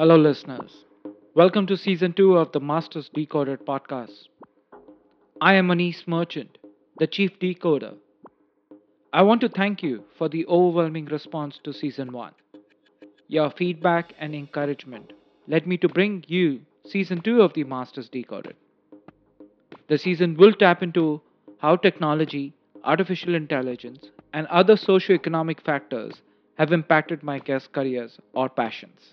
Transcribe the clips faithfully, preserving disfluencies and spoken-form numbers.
Hello, listeners. Welcome to Season two of the Masters Decoded podcast. I am Anis Merchant, the Chief Decoder. I want to thank you for the overwhelming response to Season one. Your feedback and encouragement led me to bring you Season two of the Masters Decoded. The season will tap into how technology, artificial intelligence, and other socioeconomic factors have impacted my guests' careers or passions.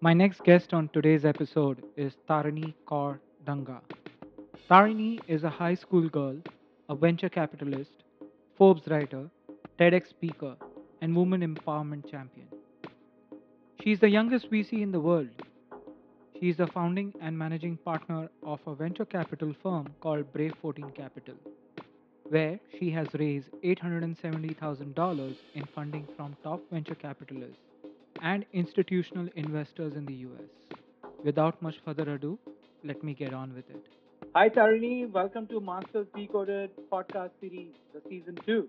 My next guest on today's episode is Taarini Kaur Dang. Taarini is a high school girl, a venture capitalist, Forbes writer, TEDx speaker, and woman empowerment champion. She is the youngest V C in the world. She is the founding and managing partner of a venture capital firm called Brave fourteen Capital, where she has raised eight hundred seventy thousand dollars in funding from top venture capitalists and institutional investors in the U S. Without much further ado, let me get on with it. Hi Taarini, welcome to Masters Decoded podcast series, the season two.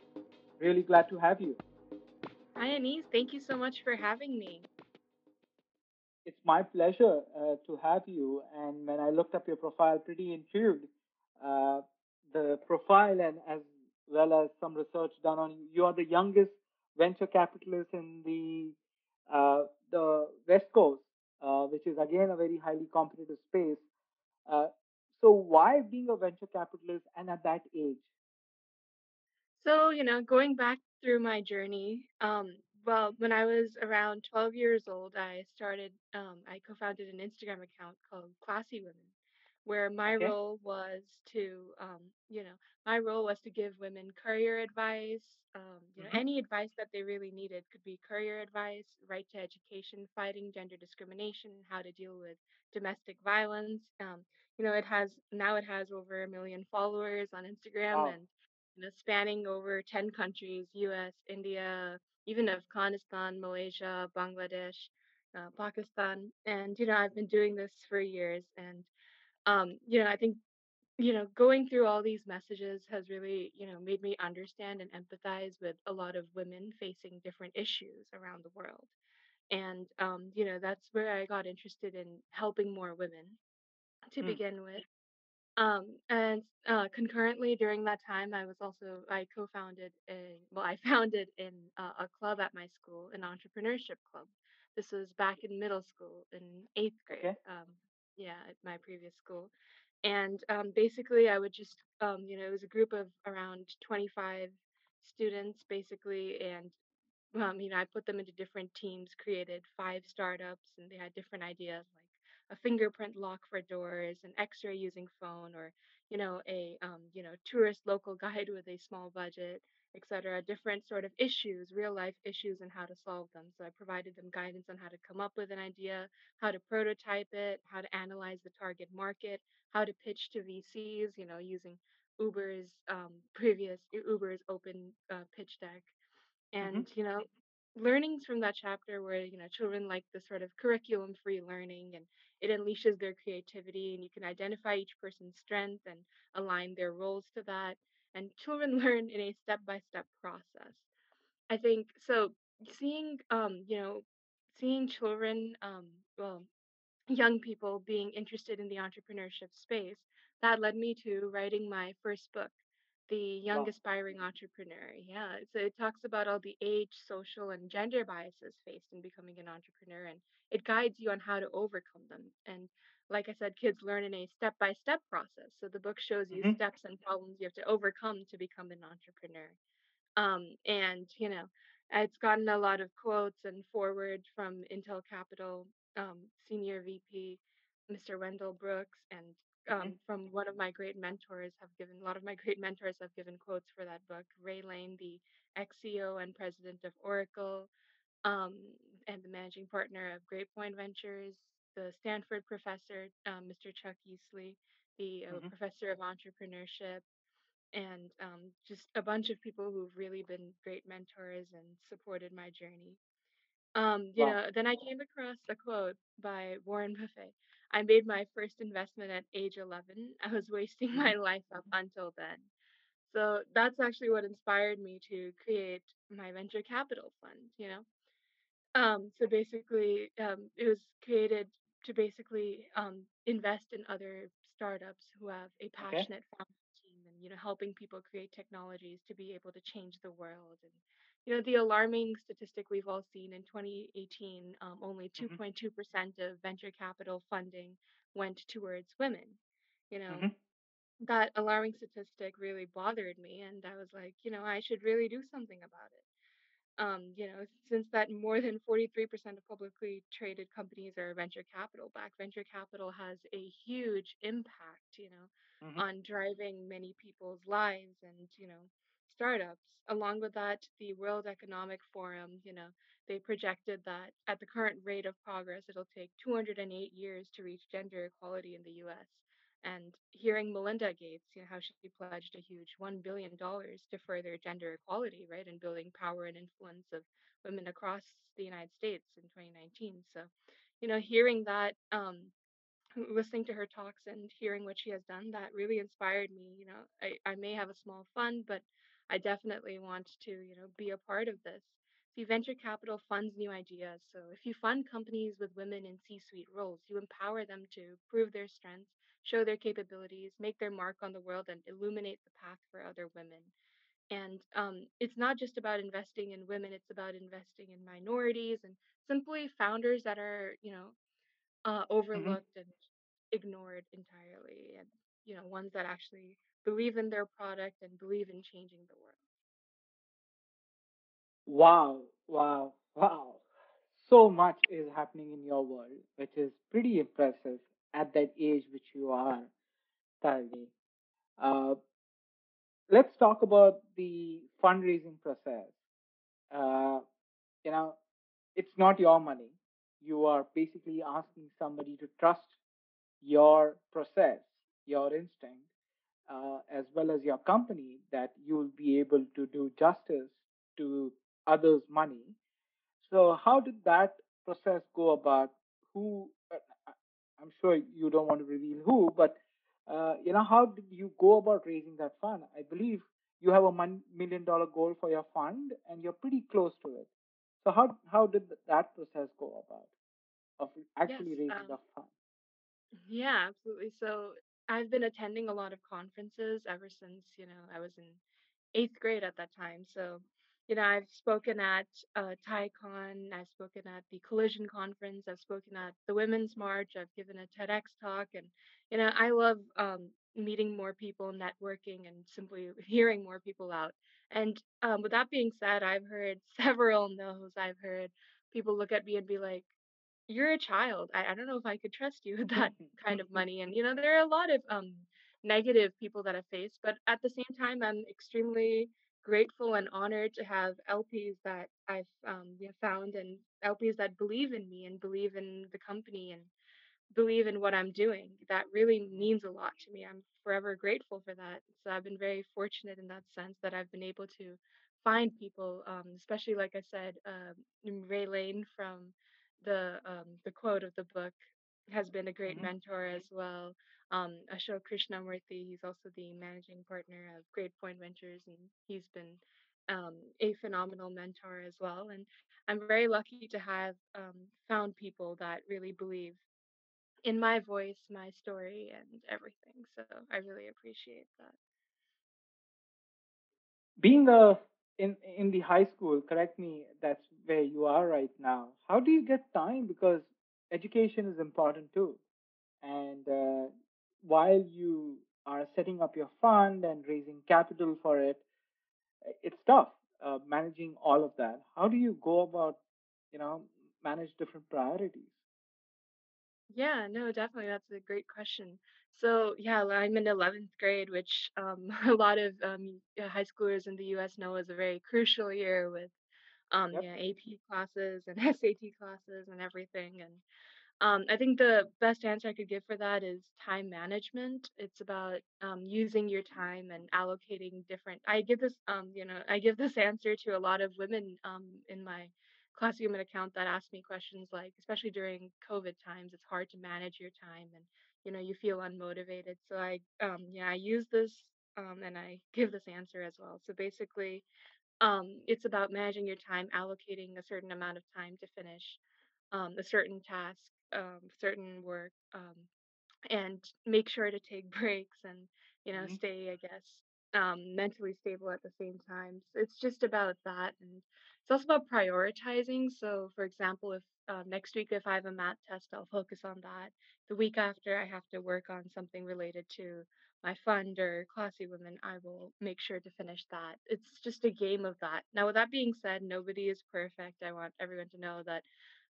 Really glad to have you. Hi Anis, thank you so much for having me. It's my pleasure uh, to have you, and when I looked up your profile, pretty intrigued. Uh, the profile and as well as some research done on you, you are the youngest venture capitalist in the Uh, the West Coast, uh, which is again a very highly competitive space. Uh, so why being a venture capitalist and at that age? So, you know, going back through my journey, um, well, when I was around twelve years old, I started, um, I co-founded an Instagram account called ClassyWomenn, where my okay. role was to, um, you know, my role was to give women career advice. Um, you know, any advice that they really needed could be career advice, right to education, fighting gender discrimination, how to deal with domestic violence. Um, you know, it has now it has over a million followers on Instagram, wow. and you know, spanning over ten countries: U S, India, even Afghanistan, Malaysia, Bangladesh, uh, Pakistan. And you know, I've been doing this for years, and um, you know, I think. you know, going through all these messages has really, you know, made me understand and empathize with a lot of women facing different issues around the world. And, um, you know, that's where I got interested in helping more women to mm. begin with. Um, and uh, concurrently during that time, I was also, I co-founded a, well, I founded in uh, a club at my school, an entrepreneurship club. This was back in middle school in eighth grade. Okay. Um, yeah, at my previous school. And um, basically, I would just, um, you know, it was a group of around twenty-five students, basically. And, um, you know, I put them into different teams, created five startups, and they had different ideas, like a fingerprint lock for doors, an x-ray using phone, or, you know, a, um, you know, tourist local guide with a small budget, et cetera, different sort of issues, real life issues, and how to solve them. So I provided them guidance on how to come up with an idea, how to prototype it, how to analyze the target market, how to pitch to V Cs, you know, using Uber's um, previous Uber's open uh, pitch deck, and mm-hmm. you know, learnings from that chapter where you know children like the sort of curriculum-free learning, and it unleashes their creativity, and you can identify each person's strength and align their roles to that, and children learn in a step-by-step process. I think so. Seeing, um, you know, seeing children, um, well. young people being interested in the entrepreneurship space, that led me to writing my first book, The Young wow. Aspiring Entrepreneur. Yeah, so it talks about all the age, social, and gender biases faced in becoming an entrepreneur, and it guides you on how to overcome them. And like I said, kids learn in a step-by-step process. So the book shows you mm-hmm. steps and problems you have to overcome to become an entrepreneur. Um, and, you know, it's gotten a lot of quotes and forward from Intel Capital, Um, senior V P, Mister Wendell Brooks, and um, from one of my great mentors have given, a lot of my great mentors have given quotes for that book. Ray Lane, the ex-C E O and president of Oracle, um, and the managing partner of Great Point Ventures, the Stanford professor, um, Mister Chuck Eesley, the uh, mm-hmm. professor of entrepreneurship, and um, just a bunch of people who've really been great mentors and supported my journey. Um, you wow. know, then I came across a quote by Warren Buffet. I made my first investment at age eleven. I was wasting my life up until then. So that's actually what inspired me to create my venture capital fund, you know. Um, so basically, um, it was created to basically um, invest in other startups who have a passionate okay. founding team, and you know, helping people create technologies to be able to change the world. And you know, the alarming statistic we've all seen in twenty eighteen, um, only two point two percent mm-hmm. of venture capital funding went towards women. You know, mm-hmm. that alarming statistic really bothered me, and I was like, you know, I should really do something about it. Um, you know, since that more than forty-three percent of publicly traded companies are venture capital backed, venture capital has a huge impact, you know, mm-hmm. on driving many people's lives and, you know, startups. Along with that, the World Economic Forum, you know, they projected that at the current rate of progress, it'll take two hundred eight years to reach gender equality in the U S. And hearing Melinda Gates, you know, how she pledged a huge one billion dollars to further gender equality, right, and building power and influence of women across the United States in twenty nineteen. So, you know, hearing that, um, listening to her talks and hearing what she has done, that really inspired me. You know, I, I may have a small fund, but I definitely want to, you know, be a part of this. See, venture capital funds new ideas. So if you fund companies with women in C-suite roles, you empower them to prove their strengths, show their capabilities, make their mark on the world, and illuminate the path for other women. And um, it's not just about investing in women, it's about investing in minorities and simply founders that are, you know, uh, overlooked mm-hmm. and ignored entirely, and, you know, ones that actually believe in their product and believe in changing the world. Wow, wow, wow. So much is happening in your world, which is pretty impressive at that age which you are, Taarini. Uh, let's talk about the fundraising process. Uh, you know, it's not your money. You are basically asking somebody to trust your process, your instinct, uh, as well as your company, that you will be able to do justice to others' money. So how did that process go about? Who, uh, I'm sure you don't want to reveal who, but uh, you know, how did you go about raising that fund? I believe you have a million dollar goal for your fund, and you're pretty close to it. So how how did that process go about of actually yes, raising um, the fund? Yeah, absolutely. So I've been attending a lot of conferences ever since, you know, I was in eighth grade at that time. So, you know, I've spoken at uh, TIECON, I've spoken at the Collision Conference, I've spoken at the Women's March, I've given a TEDx talk, and, you know, I love um, meeting more people, networking, and simply hearing more people out. And um, with that being said, I've heard several no's. I've heard people look at me and be like, you're a child. I, I don't know if I could trust you with that kind of money. And, you know, there are a lot of um, negative people that I've faced, but at the same time, I'm extremely grateful and honored to have L Ps that I've um, you know, found, and L Ps that believe in me and believe in the company and believe in what I'm doing. That really means a lot to me. I'm forever grateful for that. So I've been very fortunate in that sense that I've been able to find people, um, especially, like I said, um, Ray Lane from the um, the quote of the book has been a great mm-hmm. mentor as well. Um, Ashok Krishnamurthy, he's also the managing partner of Great Point Ventures, and he's been um, a phenomenal mentor as well. And I'm very lucky to have um, found people that really believe in my voice, my story, and everything. So I really appreciate that. Being a, in, in the high school, correct me, that's where you are right now. How do you get time? Because education is important too. And uh, while you are setting up your fund and raising capital for it, it's tough uh, managing all of that. How do you go about, you know, manage different priorities? Yeah, no, definitely. That's a great question. So, yeah, I'm in eleventh grade, which um, a lot of um, high schoolers in the U S know is a very crucial year with um, yep. you know, A P classes and S A T classes and everything. And Um, I think the best answer I could give for that is time management. It's about um, using your time and allocating different. I give this, um, you know, I give this answer to a lot of women um, in my ClassyWomenn account that ask me questions like, especially during COVID times, it's hard to manage your time, and you know, you feel unmotivated. So I, um, yeah, I use this um, and I give this answer as well. So basically, Um, it's about managing your time, allocating a certain amount of time to finish um, a certain task, um, certain work, um, and make sure to take breaks and, you know, mm-hmm. stay, I guess, um, mentally stable at the same time. So it's just about that. And it's also about prioritizing. So, for example, if uh, next week, if I have a math test, I'll focus on that. The week after I have to work on something related to my fund or ClassyWomenn, I will make sure to finish that. It's just a game of that. Now, with that being said, nobody is perfect. I want everyone to know that,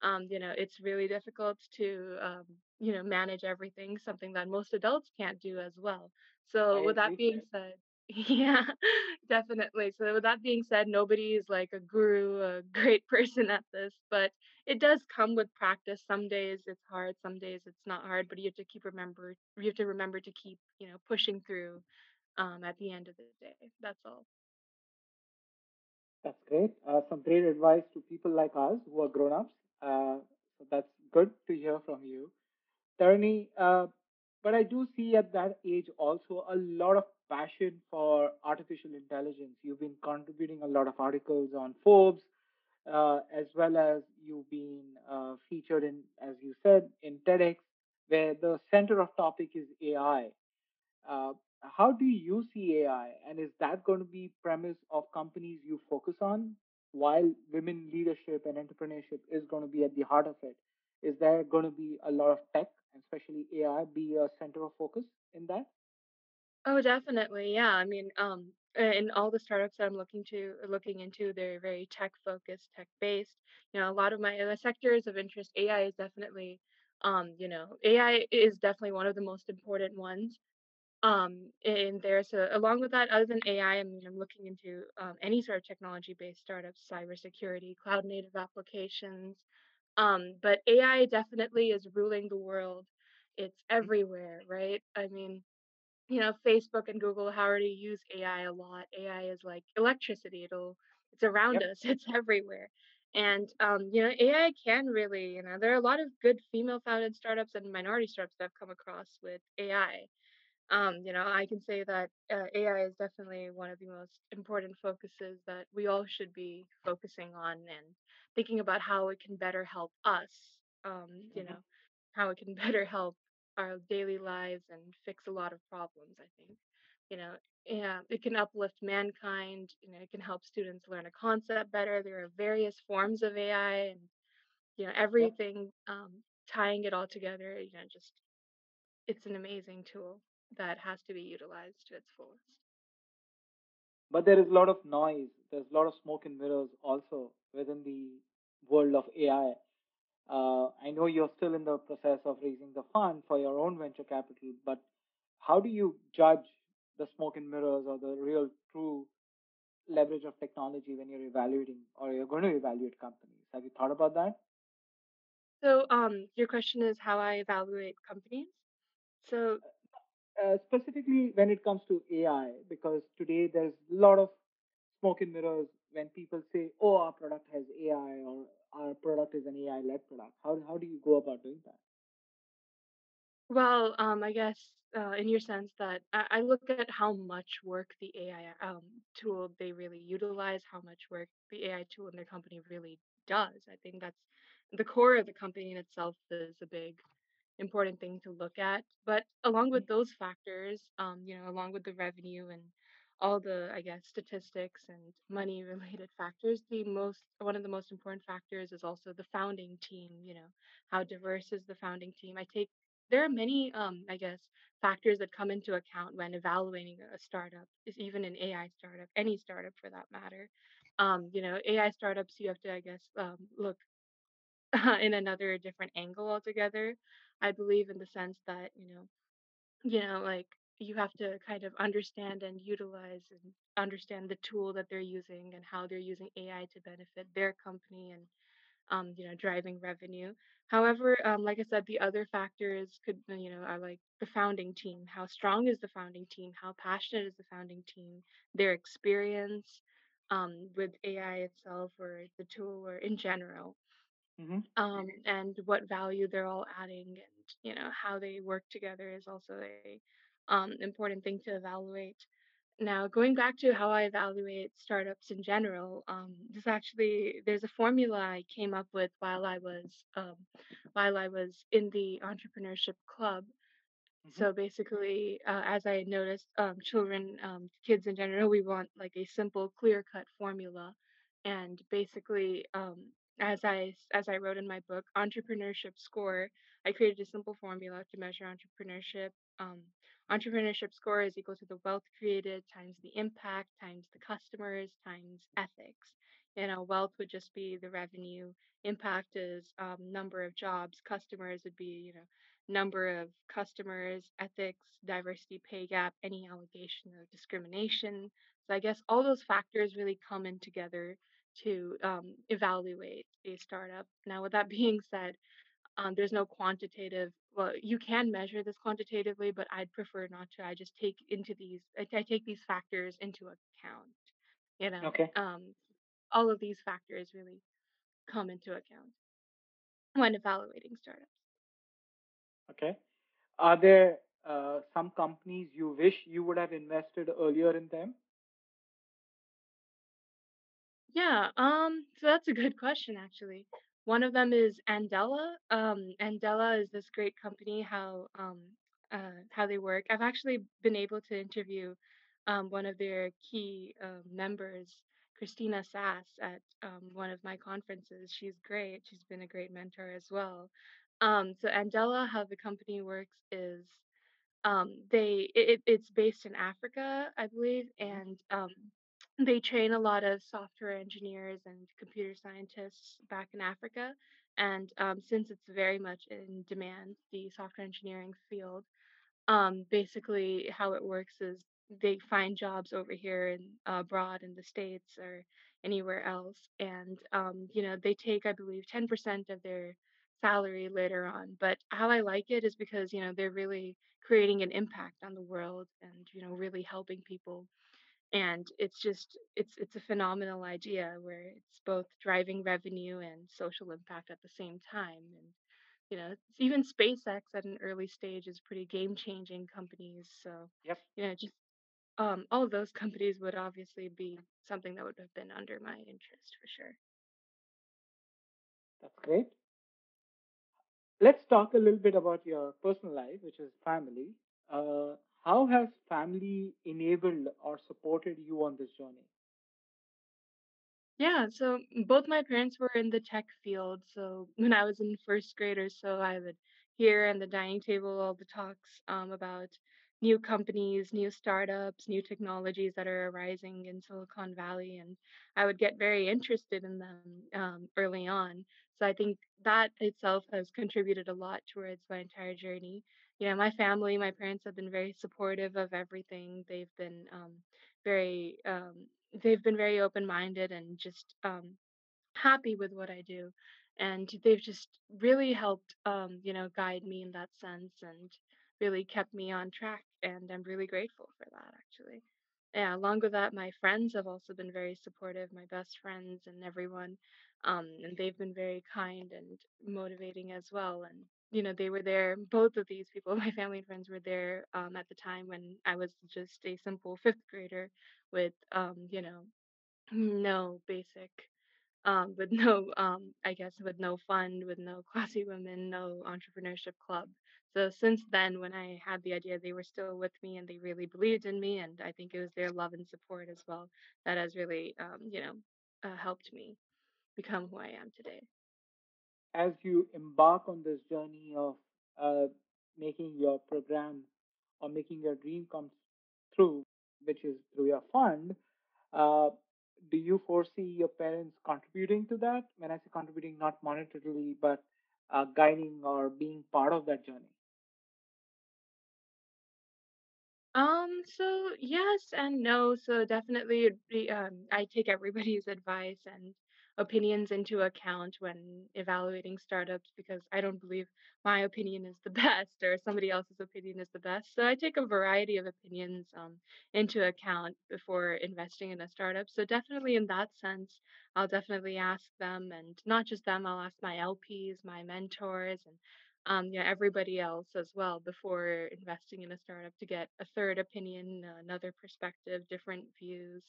um, you know, it's really difficult to, um, you know, manage everything, something that most adults can't do as well. So with that being said, yeah, definitely. So with that being said, nobody is like a guru, a great person at this, but it does come with practice. Some days it's hard, some days it's not hard, but you have to keep remember, you have to remember to keep, you know, pushing through um, at the end of the day. That's all. That's great. Uh, some great advice to people like us who are grown-ups. Uh, so that's good to hear from you, Taarini. Uh, but I do see at that age also a lot of passion for artificial intelligence. You've been contributing a lot of articles on Forbes, uh, as well as you've been uh, featured in, as you said, in TEDx, where the center of topic is A I. Uh, how do you see A I? And is that going to be premise of companies you focus on? While women leadership and entrepreneurship is going to be at the heart of it, is there going to be a lot of tech, especially A I, be a center of focus in that? Oh, definitely. Yeah. I mean, um, in all the startups that I'm looking to looking into, they're very tech focused, tech based. You know, a lot of my other sectors of interest, A I is definitely, um, you know, A I is definitely one of the most important ones. Um, and there's so along with that, other than A I, I mean, I'm looking into um, any sort of technology based startups, cybersecurity, cloud native applications. Um, but A I definitely is ruling the world. It's everywhere, right? I mean, you know, Facebook and Google how already use A I a lot. A I is like electricity. It'll, it's around yep. us. It's everywhere. And, um, you know, A I can really, you know, there are a lot of good female founded startups and minority startups that I've come across with A I. Um, you know, I can say that uh, A I is definitely one of the most important focuses that we all should be focusing on and thinking about how it can better help us, um, you mm-hmm. know, how it can better help our daily lives and fix a lot of problems, I think. You know, yeah, it can uplift mankind, you know, it can help students learn a concept better. There are various forms of A I and, you know, everything, um, tying it all together, you know, just, it's an amazing tool that has to be utilized to its fullest. But there is a lot of noise. There's a lot of smoke and mirrors also within the world of A I. Uh, I know you're still in the process of raising the fund for your own venture capital, but how do you judge the smoke and mirrors or the real true leverage of technology when you're evaluating or you're going to evaluate companies? Have you thought about that? So um, your question is how I evaluate companies? So uh, specifically when it comes to A I, because today there's a lot of smoke and mirrors when people say, oh, our product has A I or our product is an A I-led product. How how do you go about doing that? Well, um, I guess uh, in your sense that I, I look at how much work the A I um, tool they really utilize, how much work the A I tool in their company really does. I think that's the core of the company in itself is a big important thing to look at. But along with those factors, um, you know, along with the revenue and all the, I guess, statistics and money related factors, the most, one of the most important factors is also the founding team, you know, how diverse is the founding team. I take, there are many, um, I guess, factors that come into account when evaluating a startup, it's even an A I startup, any startup for that matter. Um, you know, A I startups, you have to, I guess, um, look in another different angle altogether. I believe in the sense that, you know, you know, like, you have to kind of understand and utilize and understand the tool that they're using and how they're using A I to benefit their company and, um, you know, driving revenue. However, um, like I said, the other factors could, you know, are like the founding team. How strong is the founding team? How passionate is the founding team? Their experience um, with A I itself or the tool or in general. Mm-hmm. Um, and what value they're all adding and, you know, how they work together is also a Um, important thing to evaluate. Now, going back to how I evaluate startups in general, um, this actually, there's a formula I came up with while I was um, while I was in the entrepreneurship club. Mm-hmm. So basically, uh, as I noticed, um, children, um, kids in general, we want like a simple, clear-cut formula. And basically, um, as I as I wrote in my book, Entrepreneurship Score, I created a simple formula to measure entrepreneurship. Um, Entrepreneurship score is equal to the wealth created times the impact times the customers times ethics. You know, wealth would just be the revenue. Impact is um, number of jobs. Customers would be, you know, number of customers, ethics, diversity pay gap, any allegation of discrimination. So I guess all those factors really come in together to um, evaluate a startup. Now, with that being said, Um, there's no quantitative, well, you can measure this quantitatively, but I'd prefer not to. I just take into these, I, I take these factors into account, you know, okay. um, all of these factors really come into account when evaluating startups. Okay. Are there uh, some companies you wish you would have invested earlier in them? Yeah, um, so that's a good question, actually. One of them is Andela. Um, Andela is this great company, how um, uh, how they work. I've actually been able to interview um, one of their key uh, members, Christina Sass, at um, one of my conferences. She's great. She's been a great mentor as well. Um, so Andela, how the company works is um, they it, it's based in Africa, I believe, and um, they train a lot of software engineers and computer scientists back in Africa. And um, since it's very much in demand, the software engineering field, um, basically how it works is they find jobs over here and uh, abroad in the States or anywhere else. And, um, you know, they take, I believe, ten percent of their salary later on. But how I like it is because, you know, they're really creating an impact on the world and, you know, really helping people. And it's just, it's it's a phenomenal idea where it's both driving revenue and social impact at the same time. And, you know, even SpaceX at an early stage is pretty game-changing companies. So, yep. you know, just um, all of those companies would obviously be something that would have been under my interest for sure. That's great. Let's talk a little bit about your personal life, which is family. Uh, How has family enabled or supported you on this journey? Yeah, so both my parents were in the tech field. So when I was in first grade or so, I would hear on the dining table all the talks um, about new companies, new startups, new technologies that are arising in Silicon Valley. And I would get very interested in them um, early on. So I think that itself has contributed a lot towards my entire journey. You know, my family, my parents have been very supportive of everything. They've been um, very, um, they've been very open-minded and just um, happy with what I do, and they've just really helped, um, you know, guide me in that sense and really kept me on track. And I'm really grateful for that, actually. Yeah, along with that, my friends have also been very supportive. My best friends and everyone, um, and they've been very kind and motivating as well. And you know, they were there, both of these people, my family and friends were there um, at the time when I was just a simple fifth grader with, um, you know, no basic, um, with no, um, I guess, with no fund, with no ClassyWomenn, no entrepreneurship club. So since then, when I had the idea, they were still with me and they really believed in me. And I think it was their love and support as well that has really, um, you know, uh, helped me become who I am today. As you embark on this journey of uh, making your program or making your dream come through, which is through your fund, uh, do you foresee your parents contributing to that? When I say contributing, not monetarily, but uh, guiding or being part of that journey? Um, so yes and no. So definitely it'd be, um, I take everybody's advice and opinions into account when evaluating startups because I don't believe my opinion is the best or somebody else's opinion is the best. So I take a variety of opinions um, into account before investing in a startup. So definitely in that sense, I'll definitely ask them, and not just them, I'll ask my L Ps, my mentors, and um, yeah, everybody else as well before investing in a startup, to get a third opinion, another perspective, different views.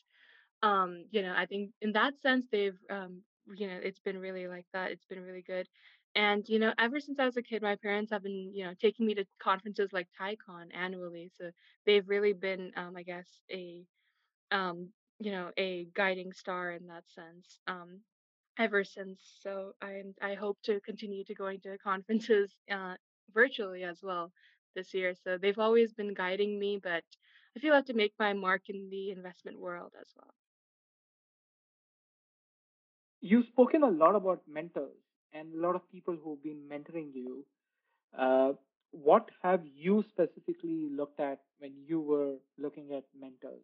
Um, you know, I think in that sense, they've, um, you know, it's been really like that. It's been really good. And, you know, ever since I was a kid, my parents have been, you know, taking me to conferences like TIECON annually. So they've really been, um, I guess, a, um, you know, a guiding star in that sense, um, ever since. So I, I hope to continue to going to conferences uh, virtually as well this year. So they've always been guiding me, but I feel I have to make my mark in the investment world as well. You've spoken a lot about mentors and a lot of people who've been mentoring you. Uh, what have you specifically looked at when you were looking at mentors?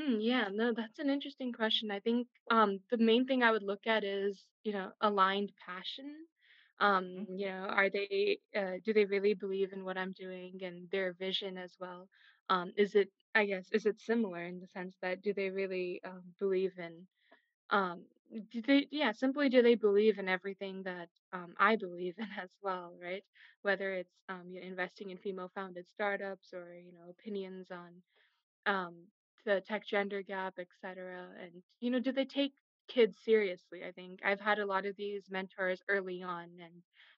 Hmm, yeah, no, that's an interesting question. I think um, the main thing I would look at is, you know, aligned passion. Um, you know, are they, uh, do they really believe in what I'm doing, and their vision as well? Um, is it, I guess, is it similar in the sense that do they really um, believe in, um, do they, yeah, simply do they believe in everything that um, I believe in as well, right? Whether it's um, you know, investing in female-founded startups, or, you know, opinions on um, the tech gender gap, et cetera. And, you know, do they take kids seriously? I think I've had a lot of these mentors early on, and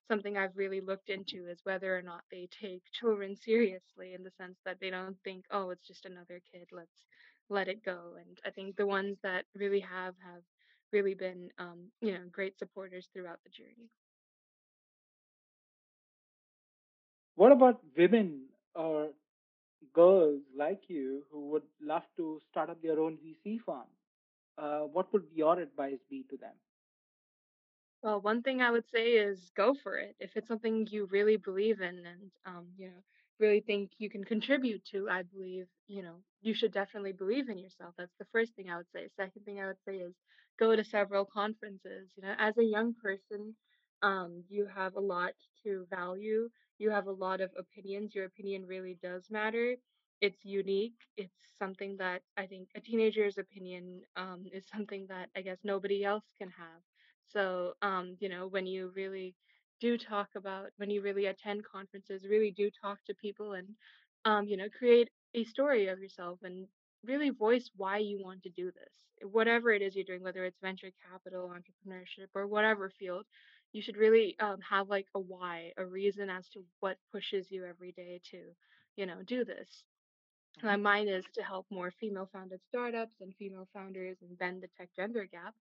something I've really looked into is whether or not they take children seriously, in the sense that they don't think, oh, it's just another kid, let's let it go. And I think the ones that really have have really been, um, you know, great supporters throughout the journey. What about women or girls like you who would love to start up their own V C firm? Uh, what would your advice be to them? Well, one thing I would say is go for it. If it's something you really believe in and, um, you know, really think you can contribute to, I believe, you know, you should definitely believe in yourself. That's the first thing I would say. Second thing I would say is go to several conferences. You know, as a young person, um, you have a lot to value. You have a lot of opinions. Your opinion really does matter. It's unique. It's something that I think a teenager's opinion um, is something that I guess nobody else can have. So, um, you know, when you really do talk about, when you really attend conferences, really do talk to people and, um, you know, create a story of yourself and really voice why you want to do this. Whatever it is you're doing, whether it's venture capital, entrepreneurship, or whatever field, you should really um, have like a why, a reason as to what pushes you every day to, you know, do this. My mine is to help more female-founded startups and female founders and bend the tech gender gap.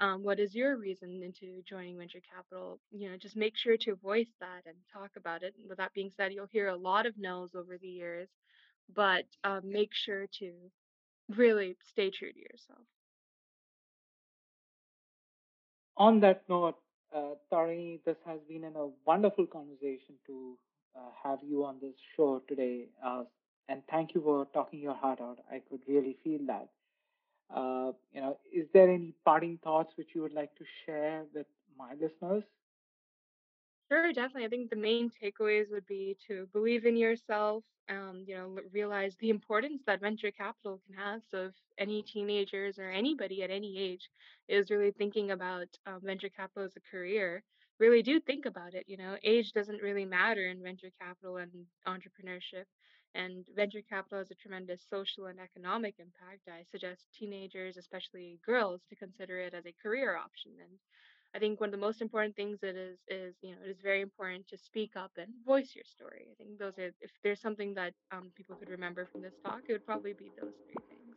Um, what is your reason into joining venture capital? You know, just make sure to voice that and talk about it. And with that being said, you'll hear a lot of no's over the years, but um, make sure to really stay true to yourself. On that note, uh, Taarini, this has been a wonderful conversation to uh, have you on this show today. Uh, And thank you for talking your heart out. I could really feel that. Uh, you know, is there any parting thoughts which you would like to share with my listeners? Sure, definitely. I think the main takeaways would be to believe in yourself. Um, you know, realize the importance that venture capital can have. So if any teenagers or anybody at any age is really thinking about um, venture capital as a career, really do think about it. You know, age doesn't really matter in venture capital and entrepreneurship. And venture capital has a tremendous social and economic impact. I suggest teenagers, especially girls, to consider it as a career option. And I think one of the most important things it is, is, you know, it is very important to speak up and voice your story. I think those are, if there's something that um, people could remember from this talk, it would probably be those three things.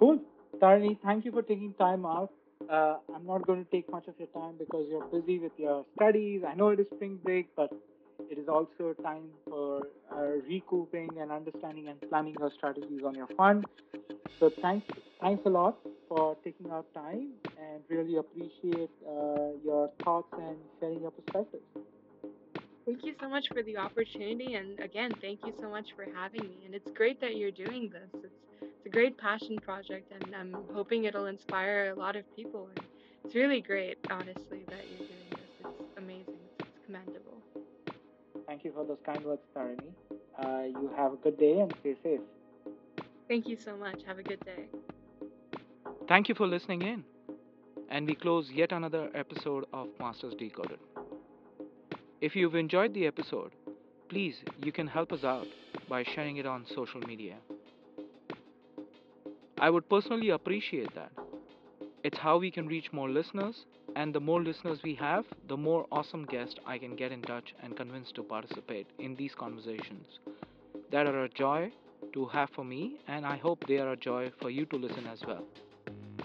Cool. Taarini, thank you for taking time out. Uh, I'm not going to take much of your time because you're busy with your studies. I know it is spring break, but it is also time for uh, recouping and understanding and planning your strategies on your fund. So thanks, thanks a lot for taking our time, and really appreciate uh, your thoughts and sharing your perspectives. Thank you so much for the opportunity, and again, thank you so much for having me. And it's great that you're doing this. It's, it's a great passion project, and I'm hoping it'll inspire a lot of people. And it's really great, honestly, that you're doing this. It's amazing. It's commendable. Thank you for those kind words, Taarini. Uh, you have a good day and stay safe. Thank you so much. Have a good day. Thank you for listening in. and we close yet another episode of Masters Decoded. If you've enjoyed the episode, please, you can help us out by sharing it on social media. I would personally appreciate that. It's how we can reach more listeners, and the more listeners we have, the more awesome guests I can get in touch and convince to participate in these conversations that are a joy to have for me, and I hope they are a joy for you to listen as well.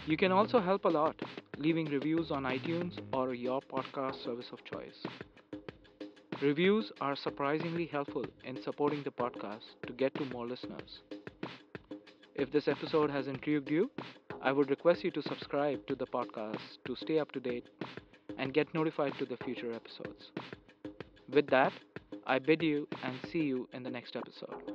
You can also help a lot leaving reviews on iTunes or your podcast service of choice. Reviews are surprisingly helpful in supporting the podcast to get to more listeners. If this episode has intrigued you, I would request you to subscribe to the podcast to stay up to date and get notified to the future episodes. With that, I bid you and see you in the next episode.